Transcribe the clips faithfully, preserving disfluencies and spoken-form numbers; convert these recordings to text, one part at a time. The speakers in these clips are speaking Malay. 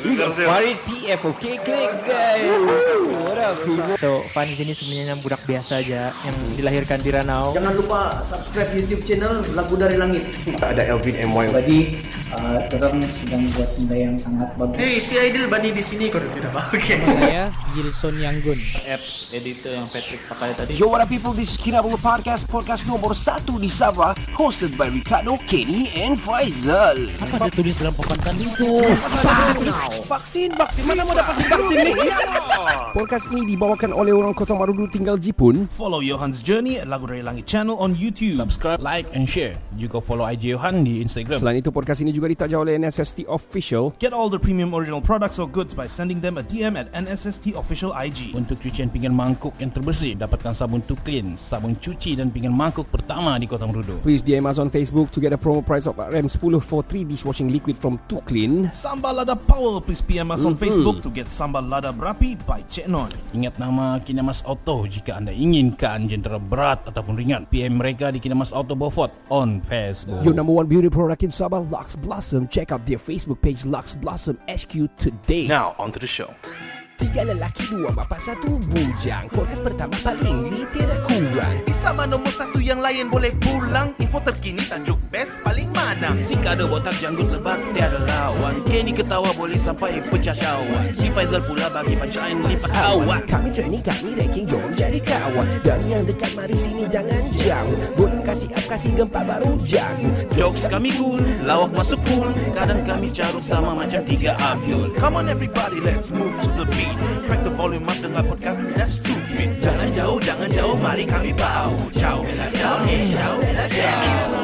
Farid P F, okay, click guys. What up, people? So, Faris ini sebenarnya budak biasa aja yang dilahirkan di Ranau. Jangan lupa subscribe YouTube channel Lagu dari Langit. Ada L V M Y. Badi, uh, terang sedang buat benda yang sangat bagus. Hey, si Aidil Badi di sini kalau tidak apa-apa. Okay. Saya, Gilson Yanggun. Apps editor yang Patrick pakai tadi. Yo, what up, people? This is Kinabalu Podcast, podcast nomor satu di Sabah. Hosted by Ricardo, Kenny and Faizal. Apa dia tulis dalam papan tadi tu? Vaksin, vaksin. Mana mau dapat vaksin ni? Podcast ini dibawakan oleh orang Kota Marudu tinggal Jipun. Follow Johan's Journey at Lagu dari Langit channel on YouTube. Subscribe, like and share. Juga follow I G Johan di Instagram. Selain itu, podcast ini juga ditaja oleh N S S T Official. Get all the premium original products or goods by sending them a D M at N S S T Official I G. Untuk cucian pinggan mangkuk yang terbersih, dapatkan sabun Tuklin, sabun cuci dan pinggan mangkuk pertama di Kota Marudu. Please D M us on Facebook to get a promo price of R M ten for three dishwashing liquid from Tuklin. Sambal Lada Power, please P M us mm-hmm. on Facebook to get Sambal Lada Berapi by Cik Non. Ingat nama Kinamas Auto jika anda inginkan jentera berat ataupun ringan. P M mereka di Kinamas Auto Beaufort on Facebook. Your number one beauty product in Sabah, Lux Blossom. Check out their Facebook page, Lux Blossom H Q today. Now, on to the show. Tiga lelaki, dua bapa, satu bujang. Podcast pertama paling ini tidak kurang. Di sama nombor satu yang lain boleh pulang. Info terkini tajuk best paling mana. Si Kado botak janggut lebat tiada lawan. Kenny ketawa boleh sampai pecah syawak. Si Faizal pula bagi pancaan lipat awak. Kami training, kami ranking, jom jadi kawan. Dari yang dekat mari sini jangan jauh. Boleh kasih up, kasih gempa baru jago. Jokes kami cool, lawak masuk cool. Kadang kami carut sama macam tiga Abdul. Come on everybody, let's move to the beat. Crack the volume up, dengar podcast tidak stupid. Jangan jauh, jangan jauh, mari kami bau. Ciao, bella, ciao, eh, ciao, bella, ciao.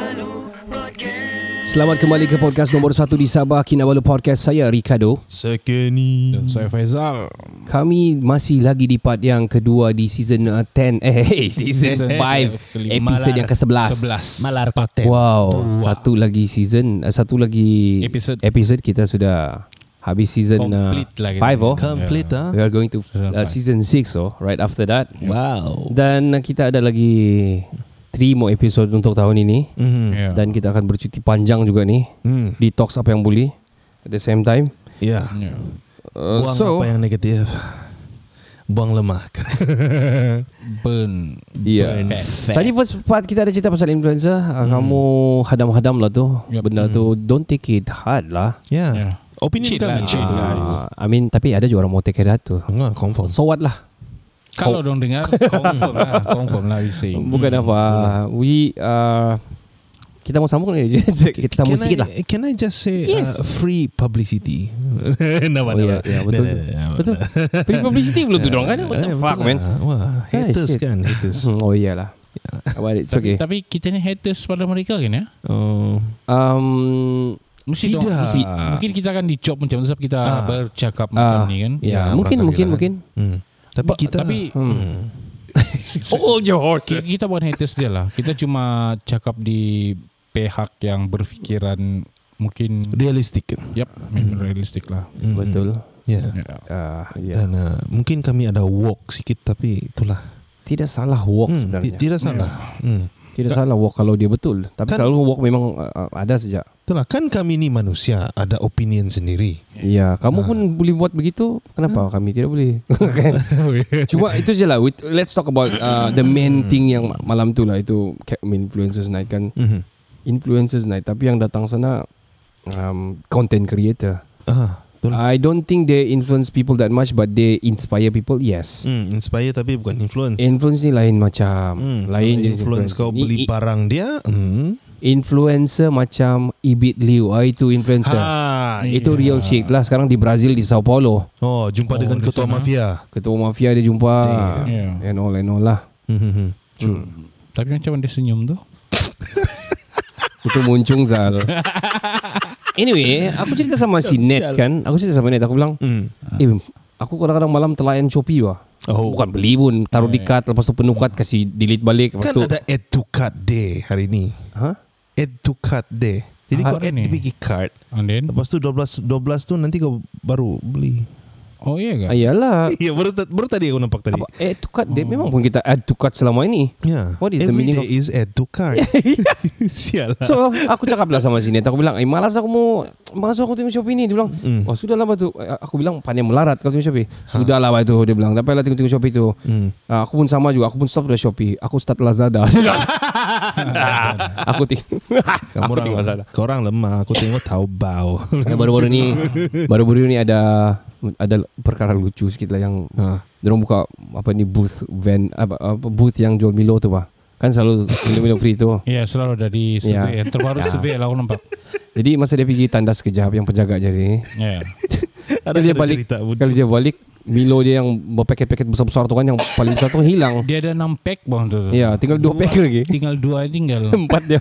Selamat kembali ke podcast nombor satu di Sabah, Kinabalu Podcast. Saya Ricardo. Saya Kenny. Dan saya Faizal. Kami masih lagi di part yang kedua di season sepuluh. Eh, season five. Episode yang ke sebelas. sebelas. Malar part sepuluh. Wow. Satu lagi season, satu lagi episode. Episode kita sudah... Habis season five uh, oh. Complete, yeah. We are going to uh, season six oh, right after that. Wow. Dan kita ada lagi three more episode untuk tahun ini. Mm-hmm. Yeah. Dan kita akan bercuti panjang juga ni. Mm. Di talks apa yang boleh at the same time. Yeah. Yeah. Uh, Buang so, apa yang negatif. Buang lemak. Burn. Yeah. Burn fat. Tadi first part kita ada cerita pasal influencer. Mm. Kamu hadam-hadam lah tu. Yep. Benda mm. tu don't take it hard lah. Yeah. Yeah. Opinion kami lah. uh, I mean tapi ada juga orang mau take that tu. Enggak, confirm. So what lah. Kalau dong dengar confirm lah, confirm lah we say. Bukan hmm. apa. We uh, kita mau sambung ni. Kita sambung sikit lah. Can I just say yes. uh, free publicity? Nama oh, nama. Ya, ya, betul. Betul. Free publicity belum tu dong kan? What the fuck man? Wah, haters kan, haters. Oh iyalah. It's okay. Tapi kita ni haters pada mereka kan ya? Oh. Um Mesti tidak. Dong, mungkin kita akan di-job macam tu sebab kita ah. bercakap ah. macam ni kan. Ya, ya mungkin mungkin mungkin. Hmm. Tapi ba- kita tapi hmm. all your horses. Kita bukan haters dia lah. Kita cuma cakap di pihak yang berfikiran mungkin realistik. Yap, hmm. realistik lah. Hmm. Betul. Ya. Yeah. Uh, yeah. Dan uh, mungkin kami ada walk sikit tapi itulah. Tidak salah walk hmm. sebenarnya. Tidak salah. Yeah. Hmm. Tidak tak. Salah walk kalau dia betul. Tapi kan, kalau walk memang uh, ada saja. Itulah kan kami ni manusia. Ada opinion sendiri. Ya. Kamu ha. pun boleh buat begitu. Kenapa ha. kami tidak boleh? Kan? Cuma itu je lah. Let's talk about uh, the main thing yang malam tu lah. Itu influencers night kan. Mm-hmm. Influencers night. Tapi yang datang sana um, content creator. Aha. I don't think they influence people that much, but they inspire people. Yes. Mm, inspire tapi bukan influence. Influence ni lain macam. Mm, lain jenis influence. influence. Kau beli I, barang dia. Mm. Influencer macam Ibit Liu, ah, itu influencer. Ha, itu yeah. real shit lah. Sekarang di Brazil di Sao Paulo. Oh, jumpa oh, dengan ketua sana. mafia. Ketua mafia dia jumpa. Yeah. And all and all lah. Mm-hmm. True. Mm. Tapi macam dia senyum tu. Itu muncung Zal. Anyway, aku cerita sama si Net kan. Aku cerita sama Net, aku bilang, mm. eh, aku kadang-kadang malam telayan Shopee lah. Oh. Bukan beli pun, taruh di card, lepas tu penuh card, kasih delete balik. Kan tu, ada add to card day hari ni. Huh? Add to card day. Jadi ah, kau add ni. Di card, lepas tu dua belas dua belas tu nanti kau baru beli. Oh iya kan? Ayalah. Iya, baru, baru tadi aku nampak tadi. Apa, add to cart, oh. Memang pun kita add to cart selama ini. Yeah. What is Every the meaning of is add to cart? Sialah. So aku cakaplah sama sini. Aku bilang, eh malas aku mau masuk aku tim Shopee ni. Dia bilang, mm. oh sudahlah batu. Aku bilang pandai melarat kalau tim Shopee. Sudahlah batu dia bilang. Tapi lah tim Shopee tu. Mm. Uh, aku pun sama juga. Aku pun stop dari Shopee. Aku start Lazada. Aku ting. Kamu orang Lazada. Kau orang lemah. Aku tengok Taobao. Baru-baru ni, baru-baru ni ada. Ada perkara lucu sikit lah yang ha. Diorang buka apa ni booth van apa, apa booth yang jual Milo tu bah. Kan selalu Milo free tu. Ya yeah, selalu ada di survey. Yeah. Terbaru yeah. survey lah aku nampak. Jadi masa dia pergi tandas kejap yang penjaga jadi. Ya. Yeah. Kalau dia balik kalau dia balik Milo dia yang berpaket-paket besar-besar tu kan yang paling besar tu hilang. Dia ada enam pack bang tu. Ya, yeah, tinggal dua pack lagi. Tinggal dua tinggal. empat dia.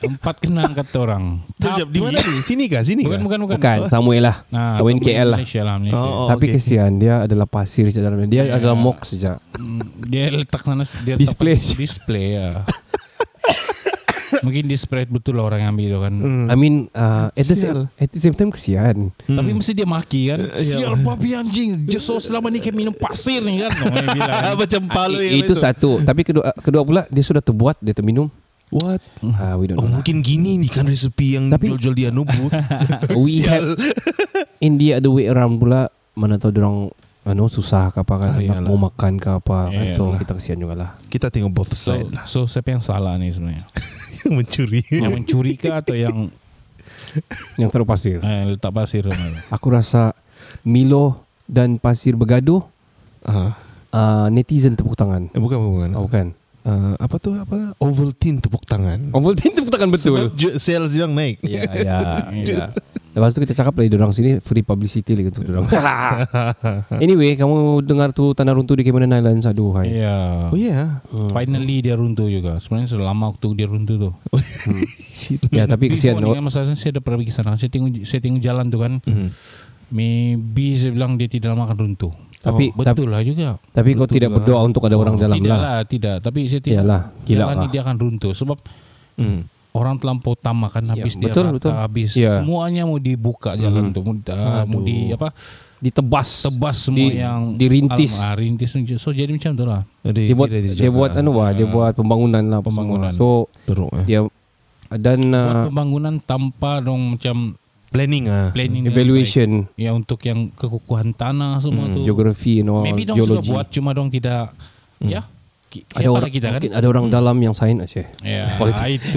Empat kena angkat orang. Tapi di mana ni? Sini kah? Sini bukan, kah? Bukan, bukan, bukan. Samuel lah. Nah, Win K L lah. Oh, oh, tapi okay. Kesian dia adalah pasir sejak dalam dia yeah. adalah mock sejak. Dia letak sana dia display. Display ya. Mungkin disparate betul lah orang yang ambil tu kan. Mm. I mean uh, at, the same, at the same time kesian. Mm. Tapi mesti dia maki kan. Sial babi anjing. So selama ni kayak minum pasir ni kan. Macam palu ah, itu, itu satu. Tapi kedua kedua pula dia sudah terbuat dia terminum. What? Ha, we don't oh, know mungkin lah. Gini ni kan resepi yang tapi, jual-jual di anu booth. We have in the other way around pula. Mana tahu diorang anu susah ke apa kan ah, mau makan ke apa kan. So kita kesian juga lah. Kita tengok both side so, lah. So siapa yang salah ni sebenarnya? Yang mencuri. Yang mencuri ke atau yang yang taruh pasir eh, letak pasir. Aku rasa Milo dan pasir bergaduh. uh-huh. uh, Netizen tepuk tangan. eh, Bukan Bukan oh, Bukan Uh, apa tu apa Ovaltine tepuk tangan. Ovaltine tepuk tangan betul. Sebab ju- sales dia naik. Ya ya. ya. Lepas tu kita cakap lagi dorang sini free publicity lagi untuk dorang. Anyway, kamu dengar tu tanah runtuh di Cayman Islands. Aduh hai. Yeah. Oh ya. Yeah. Hmm. Finally dia runtuh juga. Sebenarnya sudah lama waktu dia runtuh tu. hmm. Ya tapi kesian. Dengan masa saya ada pernah pergi sana. Saya tengok saya tengok jalan tu kan. Hmm. Maybe saya bilang dia tidak lama akan runtuh. Tapi oh, betul lah juga. Tapi betul kau tidak berdoa lah. Untuk ada orang oh, jalan tidak lah. Tidak, tapi saya tidak. Yalah, gila lah. Dia akan runtuh sebab hmm. orang terlampau tamak kan habis ya, dia betul, rata, betul. habis ya. Semuanya mau dibuka jalan hmm. tu, uh, mau di apa? Ditebas, tebas semua di, yang dirintis. Alam, ah, rintis so jadi macam tu lah. Dia buat dia, dia, dia buat anu lah, dia buat pembangunan lah pembangunan. Semua. So teruk eh. Dia dan buat pembangunan tanpa dong macam planning ah, planning evaluation yang ya untuk yang kekukuhan tanah semua hmm, tu geografi and all maybe geology. Maybe dong sudah buat cuma dong tidak hmm. ya ada orang kita kan ada orang hmm. dalam yang sign aja. Yeah,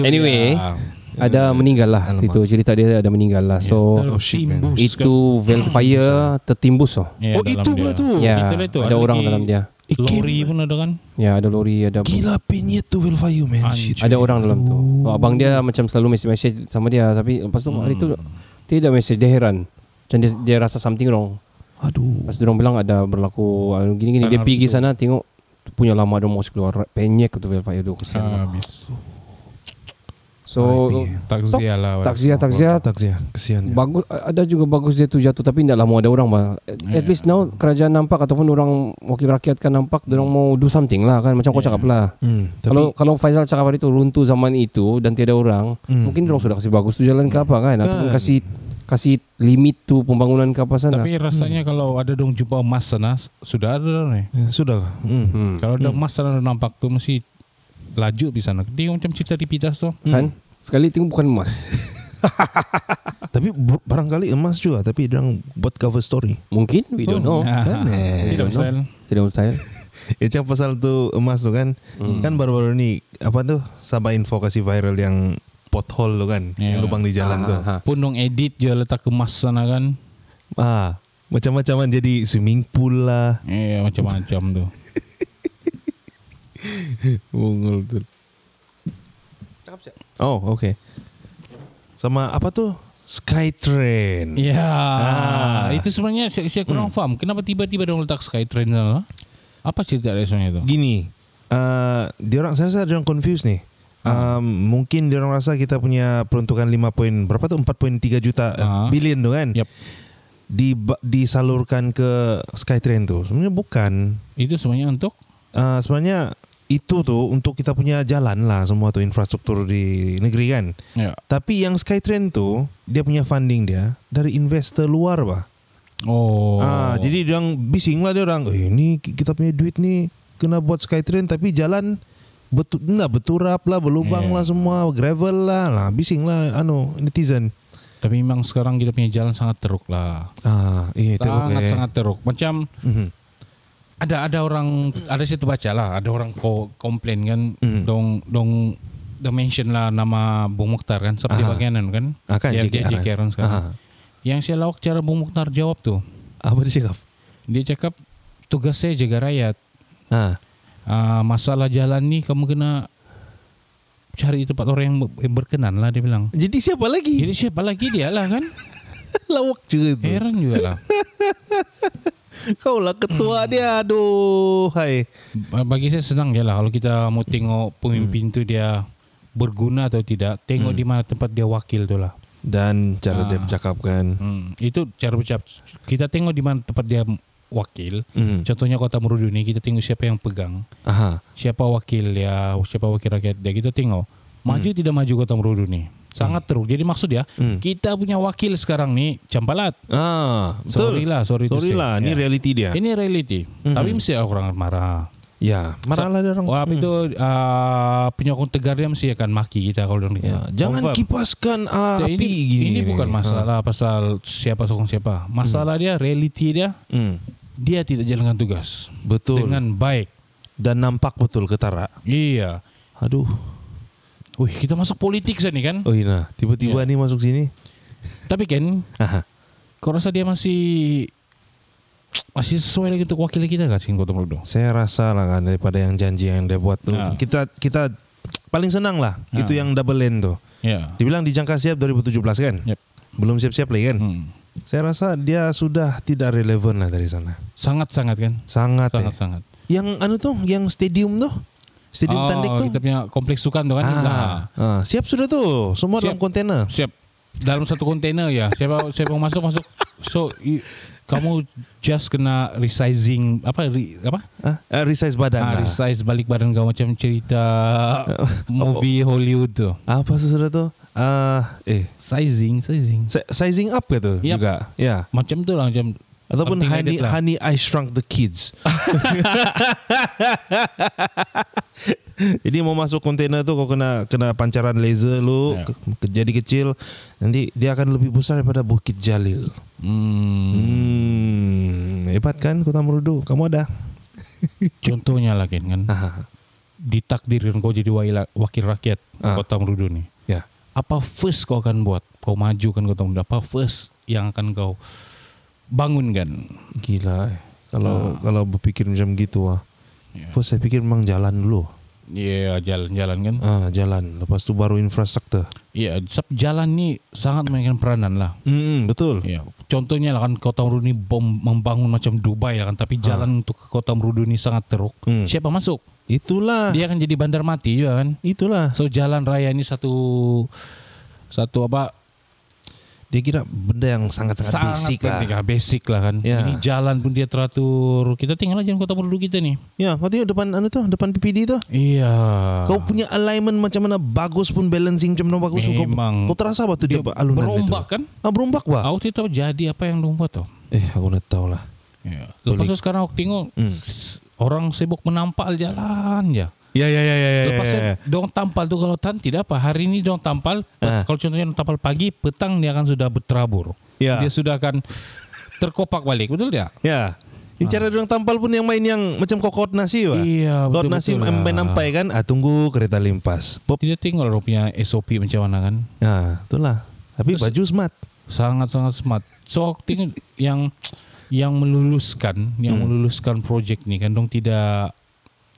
anyway ya. Ada meninggal lah Alamak. Itu cerita dia ada meninggal lah. So yeah, timbus, itu kan. Wildfire tertimbus oh. Yeah, oh itu pula tu. Ya yeah, ada, ada orang dalam dia. Lori pun ada kan. Ya ada lori ada. Gila penyet tu wildfire man. Ada orang dalam tu. Abang dia macam selalu message sama dia tapi lepas tu hari tu tidak mesej dia heran. Macam dia, dia rasa something wrong. Aduh. Pas diorang bilang ada berlaku gini-gini. Dia pergi sana tengok punya lama dia mau keluar penyek tu velfire tu. Ah, habis. So takziah lah. Takziah takziah takziah kesian. Bagus ada juga bagus dia tu jatuh tapi tidaklah mau ada orang bah. At least now kerajaan nampak ataupun orang wakil rakyat kan nampak diorang mau do something lah kan macam kau cakap lah. Kalau kalau Faizal cakap hari tu runtuh zaman itu dan tiada orang, mungkin diorang sudah kasih bagus tu jalan ke apa kan ataupun kasih kasih limit tu pembangunan ke apa sana. Tapi rasanya kalau ada dong jumpa emas sana sudah ada ni. Sudah. Kalau ada emas sana nampak tu mesti laju di sana. Dia macam cerita di Pidas tu. Kan? Hmm. Sekali tengok bukan emas. Tapi barangkali emas juga tapi dia orang buat cover story. Mungkin we don't know. Kan? Tidak mustahil. Tidak mustahil. Itu pasal tu emas tu kan. Hmm. Kan baru-baru ni apa tu? Sabah Info kasih viral yang pothole tu kan, yeah. yang lubang di jalan ah, tu. Ah, pun dong edit dia letak emas sana kan. Ah, macam-macam jadi swimming pool lah. Ya, yeah, macam-macam tu. Bungul tu. Oh, okay. Sama apa tu? Skytrain. Ya. Ah. Itu sebenarnya saya, saya kurang hmm. faham. Kenapa tiba-tiba diorang letak Skytrain sana? Apa cerita sebenarnya itu? Gini, uh, diorang saya rasa diorang confused nih. Um, hmm. Mungkin diorang rasa kita punya peruntukan lima. Berapa tu? empat koma tiga juta ah. billion tu kan? Yep. Di disalurkan ke Skytrain tu. Sebenarnya bukan. Itu sebenarnya untuk? Uh, sebenarnya itu tu untuk kita punya jalan lah semua tu infrastruktur di negeri kan. Ya. Tapi yang Skytrain tu dia punya funding dia dari investor luar bah. Oh. Ah, jadi dia orang bising lah dia orang. Eh, ni kita punya duit ni kena buat Skytrain tapi jalan betul enggak berturap lah, berlubang yeah. lah semua, gravel lah. Lah bising lah anu netizen. Tapi memang sekarang kita punya jalan sangat teruk lah. Ah, iya teruk. Sangat eh. sangat teruk. Macam mm-hmm. ada ada orang ada situ baca lah, ada orang ko, komplain kan mm-hmm. dong dong dia mention lah nama Bung Mukhtar kan sebab dia bagianan kan. Akan dia jadi Karen sekarang. Aha. Yang saya lawak cara Bung Mukhtar jawab tu. Apa dia cakap? Dia cakap tugas saya jaga rakyat. Ha. Uh, masalah jalan ni kamu kena cari tempat orang yang berkenan lah dia bilang. Jadi siapa lagi? Jadi siapa lagi dia lah kan. Lawak juga tu. Heran juga lah. Kau lah ketua hmm. dia. Aduh hai. Bagi saya senang je lah kalau kita mau tengok pemimpin hmm. tu dia berguna atau tidak. Tengok hmm. di mana tempat dia wakil tu lah. Dan cara ah. dia bercakap kan hmm. itu cara bercakap. Kita tengok di mana tempat dia wakil. Mm. Contohnya Kota Merudu ni kita tengok siapa yang pegang. Aha. Siapa wakil dia, siapa wakil rakyat dia kita tengok. Maju mm. tidak maju Kota Merudu ni. Sangat mm. teruk. Jadi maksud dia, mm. kita punya wakil sekarang ni campalat. Ah, sorry lah, sorry tu. Sorry lah, ini ya. reality dia. Ini reality. Mm-hmm. Tapi mesti orang marah. Ya, marahlah so, dia orang. Wah, hmm. itu uh, penyokong tegar dia mesti akan maki kita kalau orang ya. Jangan Kompam. Kipaskan uh, api ini, gini. Ini bukan ini. masalah ha. pasal siapa sokong siapa. Masalah hmm. dia reality dia. Hmm. Dia tidak jalankan tugas betul dengan baik dan nampak betul ketara. Iya. Aduh. Wih, kita masuk politik sini kan? Oh iya, tiba-tiba iya. nih masuk sini. Tapi kan, kau rasa dia masih masih sesuai lagi untuk wakil kita kan sini Kota Merudu? Saya rasa lah kan daripada yang janji yang dia buat tuh. Ya. Kita kita paling senang lah ya. Itu yang double lane tuh. Ya. Dibilang dijangka siap dua ribu tujuh belas kan? Yep. Belum siap-siap lagi kan? Hmm. Saya rasa dia sudah tidak relevan lah dari sana. Sangat-sangat kan? Sangat sangat, ya. sangat. Yang anu tuh, yang stadium tuh, stadium oh, Tandek tuh. Kita punya kompleks Sukan tuh kan? Ah, ah, siap sudah tuh, semua siap. Dalam kontainer. Siap, dalam satu kontainer ya. Siapa siapa yang masuk masuk. So i, kamu just kena resizing apa? Re, apa? Ah, resize badan. Ah, lah. Resize balik badan kamu macam cerita movie Hollywood tuh. Apa sudah tuh? Uh, eh sizing sizing sizing up gitu yep. juga ya yeah. macam tu lah macam ataupun honey lah. honey I shrunk the kids. Jadi mau masuk kontainer tu kau kena kena pancaran laser lu yeah. ke, jadi kecil nanti dia akan lebih besar daripada Bukit Jalil. hmm. Hmm. Hebat kan Kota Merudu kamu ada. Contohnya lagi kan ditakdirkan kau jadi wakil rakyat ah. Kota Merudu ni. Apa first kau akan buat? Kau majukan Kota Merudu. Apa first yang akan kau bangunkan? Gila eh. Kalau ah. kalau berpikir macam gitu ah. Yeah. First saya pikir memang jalan dulu. Ya, yeah, jalan-jalan kan? Ah, jalan. Lepas tu baru infrastruktur. Ya, yeah, jalan ni sangat mainkan peranan lah. Mm, betul. Yeah. Contohnya lah kan Kota Merudu ni membangun macam Dubai lah kan. Tapi jalan ah. untuk ke Kota Merudu ni sangat teruk. Mm. Siapa masuk? Itulah. Dia akan jadi bandar mati juga kan. Itulah. So jalan raya ini satu satu apa? Dia kira benda yang sangat-sangat sangat basic lah. Sangat basic lah kan. Ya. Ini jalan pun dia teratur. Kita tinggal aja di Kota Merudu kita nih. Ya, maksudnya depan anu tuh, depan P P D tuh. Iya. Kau punya alignment macam mana bagus pun balancing macam mana bagus. Memang. Kau, kau terasa apa tuh dia alunan berombak itu? Kan? Ah, berombak bah. Aku tidak tahu jadi apa yang domba tuh. Eh, aku tidak tahu lah. Ya. Lepas itu sekarang aku tengok hmm. orang sibuk menampal jalan je. Ya ya ya ya. Lepas itu ya, ya. Diorang tampal tu kalau tan tidak apa. Hari ini diorang tampal. Ah. Kalau contohnya tampal pagi, petang dia akan sudah berterabur. Ya. Dia sudah akan terkopak balik, betul tak? Ya. Ini ah. cara diorang tampal pun yang main yang macam kokot nasi wah. Iya, betul. Kokot nasi lah. Main nampai kan. Ah, tunggu kereta limpas. Pop. Tidak tinggal orang punya S O P macam mana kan? Nah, itulah. Tapi terus, baju smart. Sangat-sangat smart. So tinggal yang yang meluluskan, yang hmm. meluluskan projek ni kan dong tidak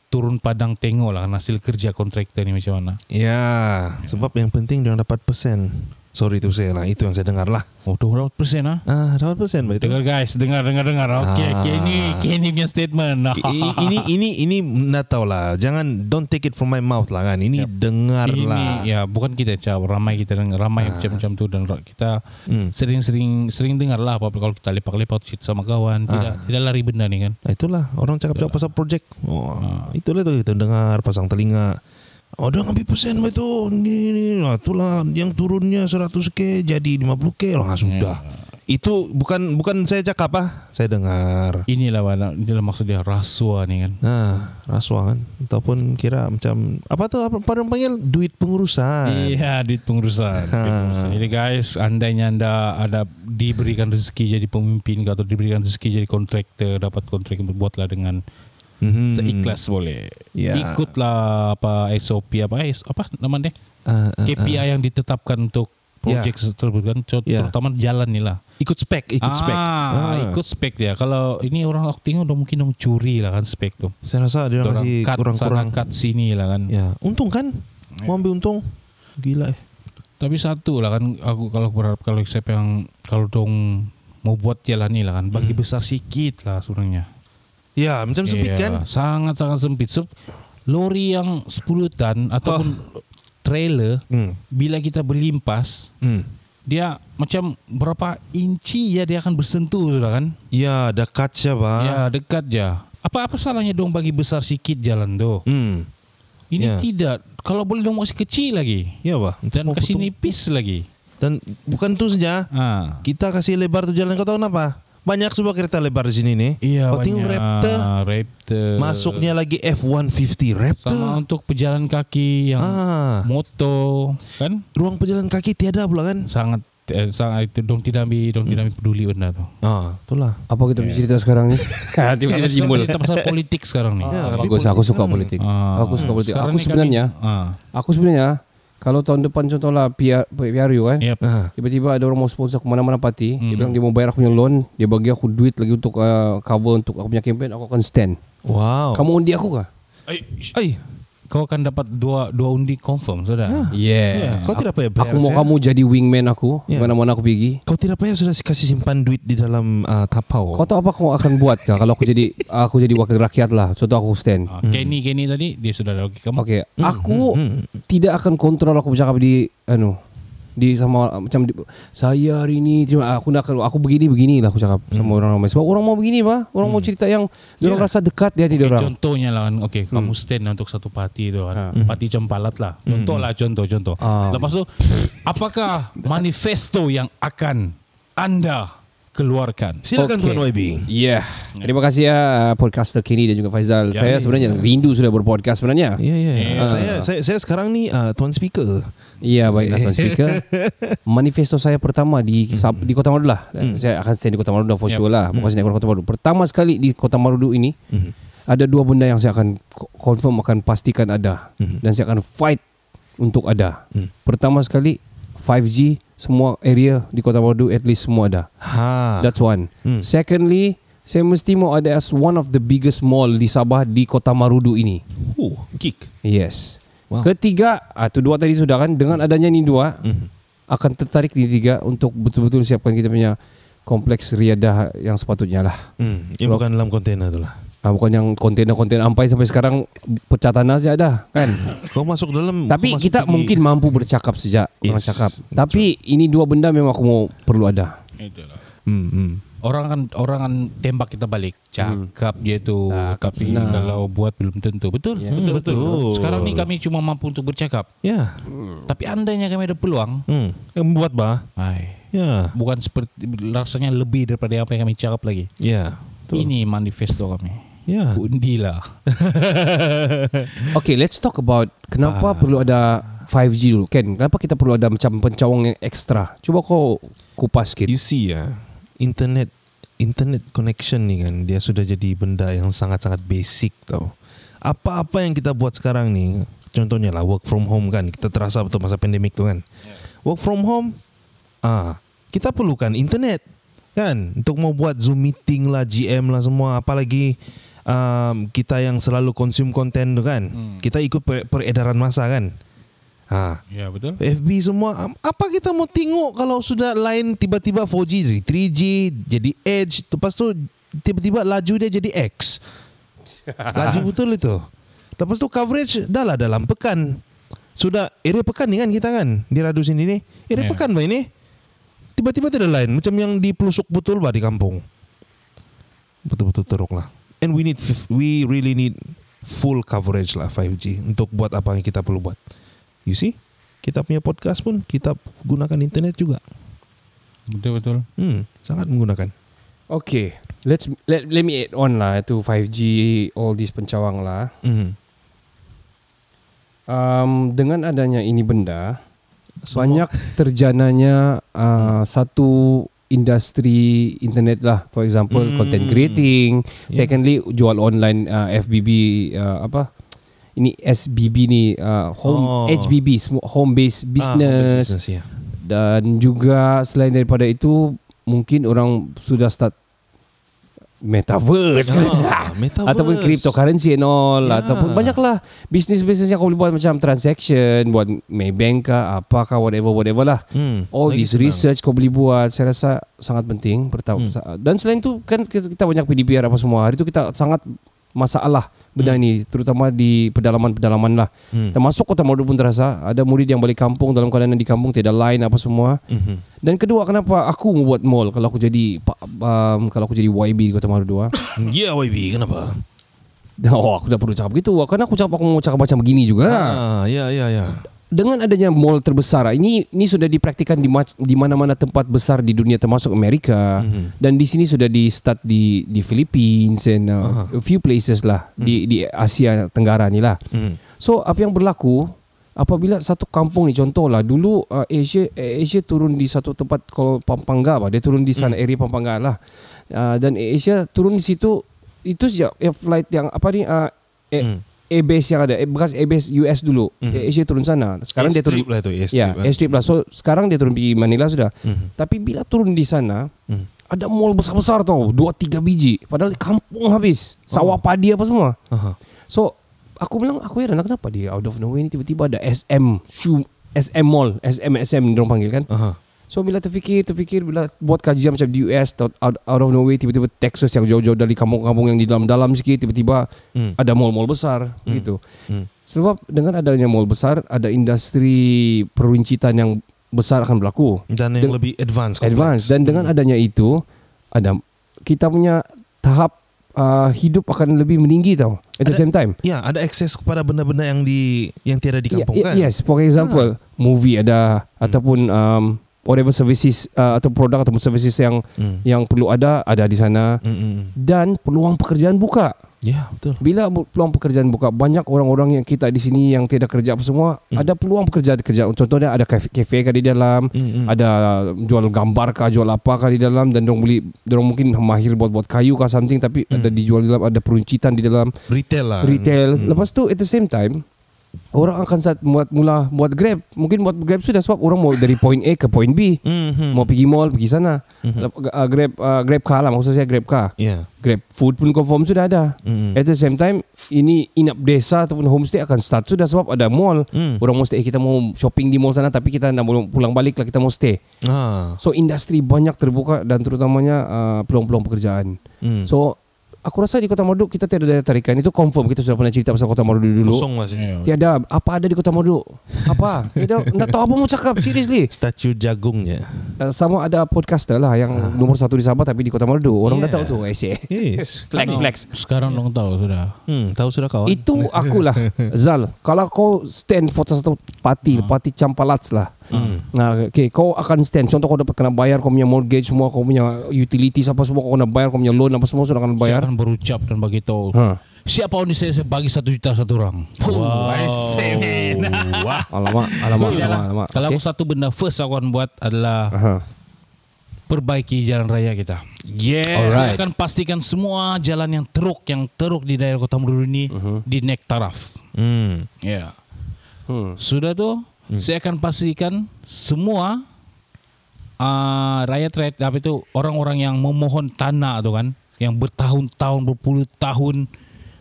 turun padang tengok lah hasil kerja kontraktor ni macam mana. Ya, ya. Sebab yang penting dia dapat persen. Sorry tu saya lah, itu yang saya dengar lah. Oh, tu dapat persen lah. Ah, dapat persen betul. Dengar guys, dengar dengar dengar. Okey, ah. okay, ini ini punya statement. ini ini ini ini nak tahu lah. Jangan don't take it from my mouth lah kan. Ini ya, dengarlah. Ini ya, bukan kita cakap ramai kita dengar ramai ah. macam-macam tu dan kita hmm. sering-sering sering dengar lah apa kalau kita lepak-lepak sama kawan, tidak ah. tidak lari benda ni kan. Itulah orang cakap-cakap pasal projek. Oh, ah. itulah tu kita dengar pasang telinga. Oh, dah ambil persen betul. Gini-gini. Nah, itulah yang turunnya seratus ribu jadi lima puluh ribu. Lah, sudah. Itu bukan bukan saya cakap ah, saya dengar. Inilah inilah maksud dia rasuah ni kan. Nah, rasuah kan. Ataupun kira macam apa tu apa orang panggil duit pengurusan. Iya, duit pengurusan. Ha. Duit pengurusan. Jadi guys, andainya anda ada diberikan rezeki jadi pemimpin atau diberikan rezeki jadi kontraktor, dapat kontrak, buatlah dengan mm-hmm. seikhlas boleh. Yeah. Ikutlah apa S O P apa apa nama dia? Uh, uh, K P I uh. yang ditetapkan untuk projek yeah. tersebut kan, terutama yeah. jalan ni lah. Ikut spek, ikut ah, spek. Ah, ikut spek dia. Kalau ini orang aku tengok dah mungkin dong curi lah kan spek tu. Saya rasa dia orang masih kurang-kurang kat sini lah kan. Ya, untung kan? Mau ambil untung. Gila eh. Tapi satu lah kan aku kalau berharap kalau X P yang kalau dong mau buat jalan ni lah kan, bagi hmm. besar sikit lah sebenarnya. Ya, macam yeah, sempit kan? Sangat-sangat sempit. Sep, lori yang sepuluh tan ataupun oh. trailer hmm. bila kita berlimpas hmm. dia macam berapa inci ya dia akan bersentuh sudah kan? Ya dekat je bah. Ya dekat je. Apa-apa salahnya dong bagi besar sikit jalan tu? Hmm. Ini ya. Tidak. Kalau boleh dong masih kecil lagi. Ya bah. Dan kasih nipis lagi. Dan bukan tu saja. Ha. Kita kasih lebar tu jalan. Kau tahu kenapa? Banyak sebuah kereta lebar di sini nih. Iya, oh, banyak. Raptor, Raptor. Masuknya lagi F seratus lima puluh Raptor. Sama untuk pejalan kaki yang ah. moto, kan? Ruang pejalan kaki tiada pula kan? Sangat eh, sangat itu dong tidak ambil, dong tidak ambil peduli benda tu. Ah, itulah. Apa kita bercerita yeah. sekarang ni? Tiba-tiba timbul. Kita pasal politik sekarang ni. Ah, bagus, politik. aku suka politik. Ah, aku suka politik. Sekarang aku sebenarnya. Ah. Aku sebenarnya kalau tahun depan contohlah P R U kan yep. uh-huh. tiba-tiba ada orang mau sponsor ke mana-mana parti mm. dia bilang dia mau bayar aku punya loan, dia bagi aku duit lagi untuk uh, cover untuk aku punya campaign, aku akan stand. Wow. Kamu undi aku kah? Ai. Ai. Kau akan dapat dua dua undi confirm sudah. Yeah. yeah. yeah. Kau tidak payah bayar. Aku mau kamu jadi wingman aku yeah. mana-mana aku pergi. Kau tidak payah sudah kasih simpan duit di dalam uh, tapau. Kau tahu apa kau akan buat kah kalau aku jadi aku jadi wakil rakyat lah. Contoh aku stand. Uh, Kenny mm. Kenny tadi dia sudah ada lagi kamu. Okey, mm. aku mm. tidak akan kontrol aku bercakap di anu di sama macam di, saya hari ini terima aku nak aku begini beginilah aku cakap sama hmm. orang ramai sebab orang mau begini bah orang hmm. mau cerita yang dia yeah. rasa dekat dia tidur okay, orang contohnya lah kan okey kamu hmm. stand untuk satu parti tu kan hmm. parti Cempalat lah contohlah contoh-contoh ah. lepas tu apakah manifesto yang akan anda keluarkan. Silakan okay. Tuan Y B. Ya. Yeah. Terima kasih ya podcaster Kenny dan juga Faizal. Ya, saya ya, sebenarnya ya. rindu sudah berpodcast sebenarnya. Ya ya. ya. Uh. Saya, saya saya sekarang ni uh, tuan speaker. Ya baiklah tuan speaker. Manifesto saya pertama di hmm. di Kota Marudu lah. Hmm. Saya akan stand di Kota Marudu for yep. sure lah. Bukan hmm. di Kota Marudu. Pertama sekali di Kota Marudu ini hmm. ada dua benda yang saya akan confirm akan pastikan ada hmm. dan saya akan fight untuk ada. Hmm. Pertama sekali five G semua area di Kota Marudu at least semua ada. Ha. That's one. Hmm. Secondly, saya mesti mau ada as one of the biggest mall di Sabah di Kota Marudu ini. Oh, kick. Yes. Wow. Ketiga, ah tu dua tadi sudah kan. Dengan adanya ni dua, hmm. akan tertarik di tiga untuk betul-betul siapkan kita punya kompleks riadah yang sepatutnya lah. Hmm. Yang bukan dalam kontainer tu lah. Ah, bukan yang kontainer-kontainer ampai sampai sekarang pecah tanah saja ada kan. Kau masuk dalam. Tapi masuk kita tinggi. Mungkin mampu bercakap sejak yes. orang cakap. Tapi right. ini dua benda memang aku mau perlu ada. Itulah. Hmm, hmm. Orang kan orang kan tembak kita balik. Cakap hmm. dia tu. Cakap tapi nah. kalau buat belum tentu. Betul. Yeah. Betul, betul. betul. Sekarang ni kami cuma mampu untuk bercakap. Ya. Yeah. Hmm. Tapi andainya kami ada peluang, hmm. buat bah. Ai. Ya. Yeah. Bukan seperti rasanya lebih daripada apa yang kami cakap lagi. Ya. Yeah. Ini manifesto kami. Ya, yeah. undilah. Okay, let's talk about kenapa ah. perlu ada five G dulu, Ken. Kenapa kita perlu ada macam pencawang yang ekstra? Cuba kau kupas sikit. You see ya, internet internet connection ni kan dia sudah jadi benda yang sangat-sangat basic tau. Apa-apa yang kita buat sekarang ni, contohnya lah work from home kan. Kita terasa betul masa pandemik tu kan. Yeah. Work from home, ah, kita perlukan internet kan untuk mau buat Zoom meeting lah, G M lah semua, apalagi Um, kita yang selalu consume konten tu kan, hmm. kita ikut per- peredaran masa kan. Ha. Ya betul. F B semua. Apa kita mau tengok kalau sudah line tiba-tiba four G jadi three G jadi Edge, lepas tu tiba-tiba laju dia jadi X. Laju betul itu. Lepas tu coverage dah lah dalam pekan. Sudah area pekan ni kan kita kan di Radu sini ni. Area yeah. pekan bah ini. Tiba-tiba tidak lain macam yang di Pelusuk betul bah di kampung. Betul-betul teruk lah. And we need, we really need full coverage lah five G untuk buat apa yang kita perlu buat. You see, kita punya podcast pun kita gunakan internet juga. Betul-betul. Hmm, sangat menggunakan. Okay, let's let, let me add on lah to five G, all this pencawang lah. Mm-hmm. Um, dengan adanya ini benda, so, banyak terjananya uh, satu industri internet lah. For example, mm-hmm. content creating. Yeah. Secondly, jual online uh, F B B uh, apa? Ini S B B ni uh, home oh. H B B, home based business. Ah, business yeah. Dan juga selain daripada itu, mungkin orang sudah start metaverse, oh, metaverse. ataupun cryptocurrency and all, yeah. ataupun banyaklah bisnis-bisnis yang kau boleh buat macam transaction, buat Maybank kah, apakah, whatever whatever lah. Hmm, all this senang. Research kau boleh buat, saya rasa sangat penting. hmm. Dan selain itu kan kita banyak P D P R apa semua. Hari itu kita sangat masalah benda hmm. ni, terutama di pedalaman-pedalaman lah. hmm. Termasuk Kota Marudu pun terasa ada murid yang balik kampung dalam keadaan di kampung tiada line apa semua. hmm. Dan kedua, kenapa aku buat mall kalau aku jadi um, kalau aku jadi Y B di Kota Marudu? Ya, yeah, Y B kenapa? Oh, aku dah perlu cakap begitu karena aku cakap aku mau cakap macam begini juga. Ah, ya, ya, ya. Dengan adanya mall terbesar ini, ini sudah dipraktikan di, ma- di mana-mana tempat besar di dunia, termasuk Amerika. Mm-hmm. Dan di sini sudah di start di di Philippines and uh, uh-huh. a few places lah. Mm-hmm. di di Asia Tenggara ni lah. Mm-hmm. So apa yang berlaku apabila satu kampung ni, contohlah dulu uh, Asia Asia turun di satu tempat, kalau Pampanga bah, dia turun di sana, mm-hmm. area Pampanga lah. Uh, dan Asia turun di situ, itu sejak air flight yang apa ni uh, air, mm. A-base yang ada, bekas A-base U S dulu. Mm-hmm. Asia turun sana. Sekarang A-strip dia turun lah tu, A-strip, ya, eh. A-strip lah. So sekarang dia turun pergi Manila sudah. Mm-hmm. Tapi bila turun di sana, mm-hmm. ada mall besar-besar tau, dua tiga biji. Padahal kampung habis, sawah oh. padi apa semua. Uh-huh. So aku bilang, aku heran lah kenapa dia out of nowhere ni tiba-tiba ada S M S M Mall, S M S M diorang panggil kan. Uh-huh. So bila terfikir, terfikir bila buat kajian macam di U S, out, out of nowhere tiba-tiba Texas yang jauh-jauh dari kampung-kampung yang di dalam-dalam sikit, tiba-tiba mm. ada mall-mall besar, mm. gitu. Mm. Sebab dengan adanya mall besar, ada industri perincitan yang besar akan berlaku. Dan yang Den- lebih advance. Advance. Dan dengan mm. adanya itu, ada kita punya tahap uh, hidup akan lebih meninggi tau. At ada, the same time. Ya, ada akses kepada benda-benda yang di yang tiada di kampung yeah, kan. Yes, for example, ah. movie ada, mm. ataupun Um, whatever services uh, atau produk atau services yang mm. yang perlu ada ada di sana. Mm-mm. Dan peluang pekerjaan buka. Ya, yeah, betul. Bila peluang pekerjaan buka, banyak orang-orang yang kita di sini yang tidak kerja apa semua, mm. ada peluang pekerjaan-pekerjaan. Contohnya ada kafe, kafe kah di dalam, Mm-mm. ada jual gambar kah, jual apa kah di dalam, dan dorang beli, dorang mungkin mahir buat-buat kayu kah something, tapi mm. ada dijual di dalam, ada peruncitan di dalam. Retail lah. Retail. Mm. Lepas tu at the same time, orang akan saat buat mula buat Grab, mungkin buat Grab sudah sebab orang mau dari point A ke point B, mm-hmm. mau pergi mall, pergi sana. Mm-hmm. Uh, grab uh, Grab car lah maksud saya, Grab car. Yeah. Grab food pun confirm sudah ada. Mm-hmm. At the same time, ini inap desa ataupun homestay akan start sudah sebab ada mall. Mm. Orang mau stay, kita mau shopping di mall sana, tapi kita nak pulang balik lah, kita mau stay. Ah. So industri banyak terbuka dan terutamanya uh, peluang-peluang pekerjaan. Mm. So aku rasa di Kota Marudu kita tiada daya tarikan. Itu confirm, kita sudah pernah cerita pasal Kota Marudu dulu. Kosong lah sini. Tiada. Apa ada di Kota Marudu? Apa? Tiada. Nggak tahu apa mau cakap. Seriously. Statue jagungnya. Uh, sama ada podcaster lah yang uh. nomor satu di Sabah tapi di Kota Marudu. Orang yeah. dah tahu tu. Yes. Flex no. flex. Sekarang orang yeah. tahu sudah. Hmm, tahu sudah kawan. Itu akulah Zal. Kalau kau stand for satu parti, uh. parti Campalats lah. Hmm. Nah, okay, kau akan stand. Contoh kau dapat kena bayar kau punya mortgage semua, kau punya utilities apa semua, kau kena bayar kau punya loan apa semua, sudah kena bayar. Saya akan berucap dan bagi tahu. Ha. Siapa ni saya, saya bagi satu juta satu orang. Wow. Wah. Alamak, alamak, alamak, alamak. Kalau okay. aku satu benda first aku akan buat adalah Aha. perbaiki jalan raya kita. Yes. Alright. Saya akan pastikan semua jalan yang teruk, yang teruk di daerah Kota Marudu ini uh-huh. di nek taraf. Hmm. Ya. Yeah. Hmm. Sudah tu Hmm. Saya akan pastikan semua uh, rakyat-rakyat apa itu, orang-orang yang memohon tanah tu kan, yang bertahun-tahun, berpuluh tahun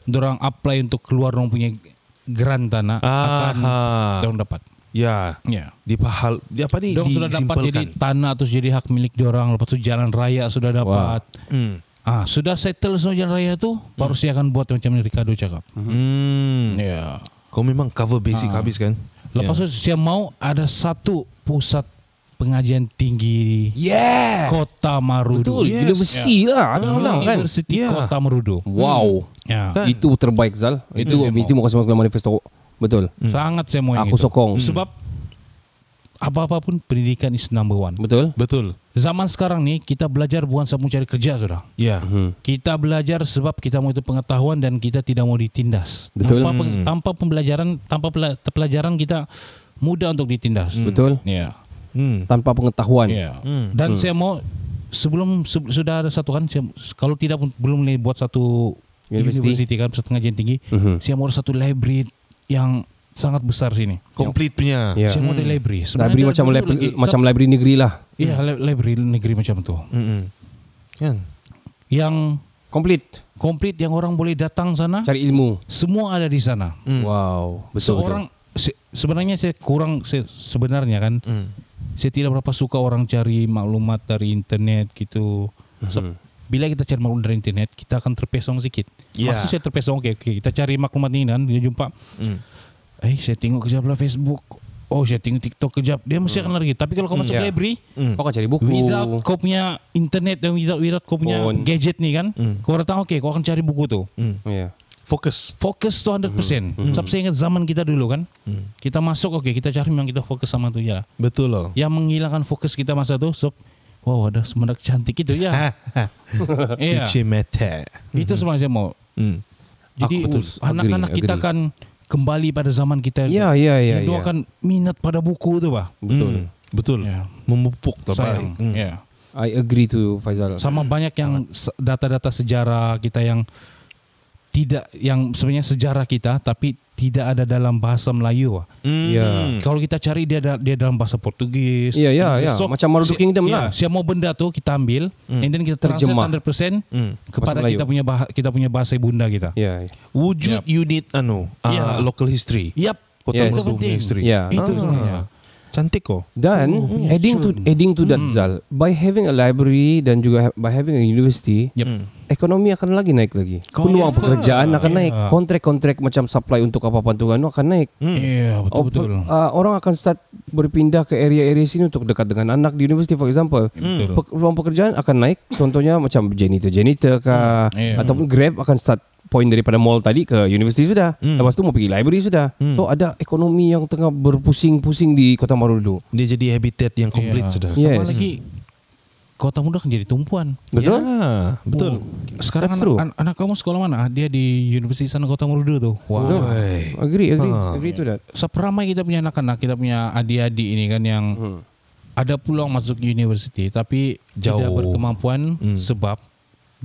dorang apply untuk keluar dorang punya grant tanah, Aha. akan dorang dapat. Ya. Ya. Dipahal, dia apa ni? Dorang sudah dapat, jadi tanah terus jadi hak milik dorang, lepas tu jalan raya sudah dapat. Wow. Hmm. Ah, sudah settle semua jalan raya tu, hmm. baru saya akan buat macam ni Ricardo cakap. Hmm. Ya. Kau memang cover basic ah. habis kan? Lepas yeah. tu saya mau ada satu pusat pengajian tinggi di yeah. Kota Marudu. Betul, yes. Gila mesti yeah. lah. Ulang yeah. kan? Universiti yeah. Kota Marudu. Wow. Yeah. Kan? Itu terbaik Zal. Itu mesti mau kasih masukkan manifesto. Betul. Hmm. Sangat saya mau. Aku itu. sokong. Hmm. Sebab apa-apa pun pendidikan is number one. Betul? Betul. Zaman sekarang ni kita belajar bukan sebab cari kerja sudah. Ya. Yeah. Hmm. Kita belajar sebab kita mau itu pengetahuan dan kita tidak mau ditindas. Betul. Tanpa, hmm. tanpa pembelajaran, tanpa pelajaran kita mudah untuk ditindas. Hmm. Betul? Ya. Yeah. Hmm. Tanpa pengetahuan. Ya. Yeah. Hmm. Dan hmm. saya mau sebelum se- sudah ada satu kan saya, kalau tidak belum boleh buat satu universiti kan satu pengajian tinggi, uh-huh. saya mau satu library yang sangat besar sini. Complete punya. Yeah. Saya model hmm. library. Sebenarnya library macam library lagi, macam library negeri lah. Iya, yeah, library negeri macam tu. Mm-hmm. Yeah. Yang complete, complete yang orang boleh datang sana cari ilmu. Semua ada di sana. Mm. Wow, betul. Seorang se- sebenarnya saya kurang se- sebenarnya kan. Mm. Saya tidak berapa suka orang cari maklumat dari internet gitu. Mm-hmm. Se- Bila kita cari maklumat dari internet, kita akan terpesong sikit. Yeah. Maksud saya terpesong, okey, okay, kita cari maklumat ni dan dia jumpa. Mm. Eh, saya tengok kejap lah Facebook. Oh, saya tengok TikTok kejap. Dia mesti hmm. akan lari. Tapi kalau kau masuk yeah. library, hmm. kau akan cari buku. Without kau punya internet dan without, without kau punya Phone. gadget ni kan, hmm. kau datang okey, kau akan cari buku tu. Hmm. Yeah. Fokus. Fokus tu one hundred percent. Mm-hmm. Sebab saya ingat zaman kita dulu kan, mm. kita masuk okey, kita cari memang kita fokus sama tu je lah. Betul loh. Yang menghilangkan fokus kita masa tu, sebab wow, ada semendak cantik itu ya. yeah. Cici mete. Itu sebenarnya mau. Mm. Jadi betul, anak-anak agree, kita agree. kan kembali pada zaman kita. Ya, ya, ya. Itu akan minat pada buku tu, bah. Betul, mm. betul. Yeah. Memupuk tu, baik. Mm. Yeah. I agree to Faizal. Sama banyak yang Sangat. data-data sejarah kita yang tidak, yang sebenarnya sejarah kita, tapi tidak ada dalam bahasa Melayu. Mm. Yeah. Kalau kita cari dia dia dalam bahasa Portugis. Ya, yeah, ya, yeah, yeah. so, macam Maruduk Kingdom yeah, lah. Semua benda tu kita ambil, mm. and then kita terjemah one hundred percent mm. kepada kita punya bahasa, kita punya bahasa ibunda kita. Yeah. Wujud yep. unit anu uh, yeah. local history. Yap. Kota Maruduk yeah. history. Yeah. Itu ah. sebenarnya. Cantik kok. Dan oh, adding sure. to adding to that mm. Zal, by having a library dan juga ha- by having a university, yep. ekonomi akan lagi naik lagi. Peluang pekerjaan akan yeah. naik, kontrak-kontrak macam supply untuk apa-apa tuan akan naik. Mm. Yeah, betul-betul. O- uh, orang akan start berpindah ke area-area sini untuk dekat dengan anak di university, for example. Mm. Pe- peluang pekerjaan akan naik. Contohnya macam janitor-janitor ke mm. yeah. ataupun Grab akan start point daripada mall tadi ke universiti sudah. Mm. Lepas tu mau pergi library sudah. Mm. So ada ekonomi yang tengah berpusing-pusing di Kota Marudu. Dia jadi habitat yang komplit yeah. sudah. Yes. Sama lagi Kota Muda kan jadi tumpuan. Betul? Yeah, betul. Oh, sekarang anak, anak kamu sekolah mana? Dia di universiti sana Kota Marudu tu. Wow. Agree, agree. Huh. Agree tu dah. Seperamai kita punya anak-anak, kita punya adik-adik ini kan yang hmm. ada peluang masuk universiti tapi jauh. Tidak berkemampuan hmm. sebab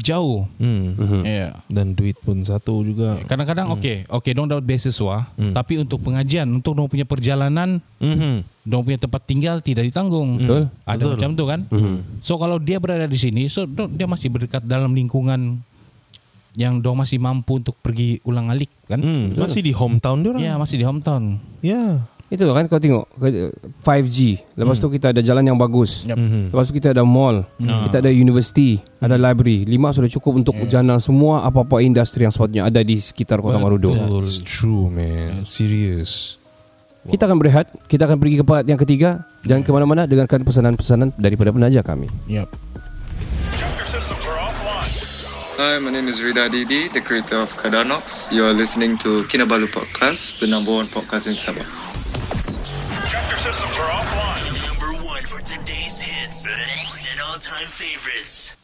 jauh hmm. uh-huh. yeah. dan duit pun satu juga. Kadang-kadang hmm. okey, okey, dong dapat beasiswa, hmm. tapi untuk pengajian, untuk dong punya perjalanan, hmm. dong punya tempat tinggal tidak ditanggung. Hmm. Ada Betul. macam tu kan? Hmm. So kalau dia berada di sini, so dia masih berdekat dalam lingkungan yang dong masih mampu untuk pergi ulang-alik kan? Hmm. Masih di hometown dia orang. Ya, masih di hometown. Ya. Yeah. Itu kan kau tengok five G. Lepas mm. tu kita ada jalan yang bagus. Yep. Mm-hmm. Lepas tu kita ada mall. Mm. Kita ada universiti. Mm. Ada library. Lima sudah cukup untuk yeah. jana semua apa-apa industri yang sepatutnya ada di sekitar Kota Marudu. That's true man. Serious. Wow. Kita akan berehat. Kita akan pergi ke part yang ketiga. Jangan ke mana-mana. Dengarkan pesanan-pesanan daripada penaja kami. Yep. Hi, my name is Rida Didi, the creator of Kadanox. You are listening to Kinabalu Podcast, the number one podcast in Sabah. Systems are offline. Number one for today's hits and all-time favorites.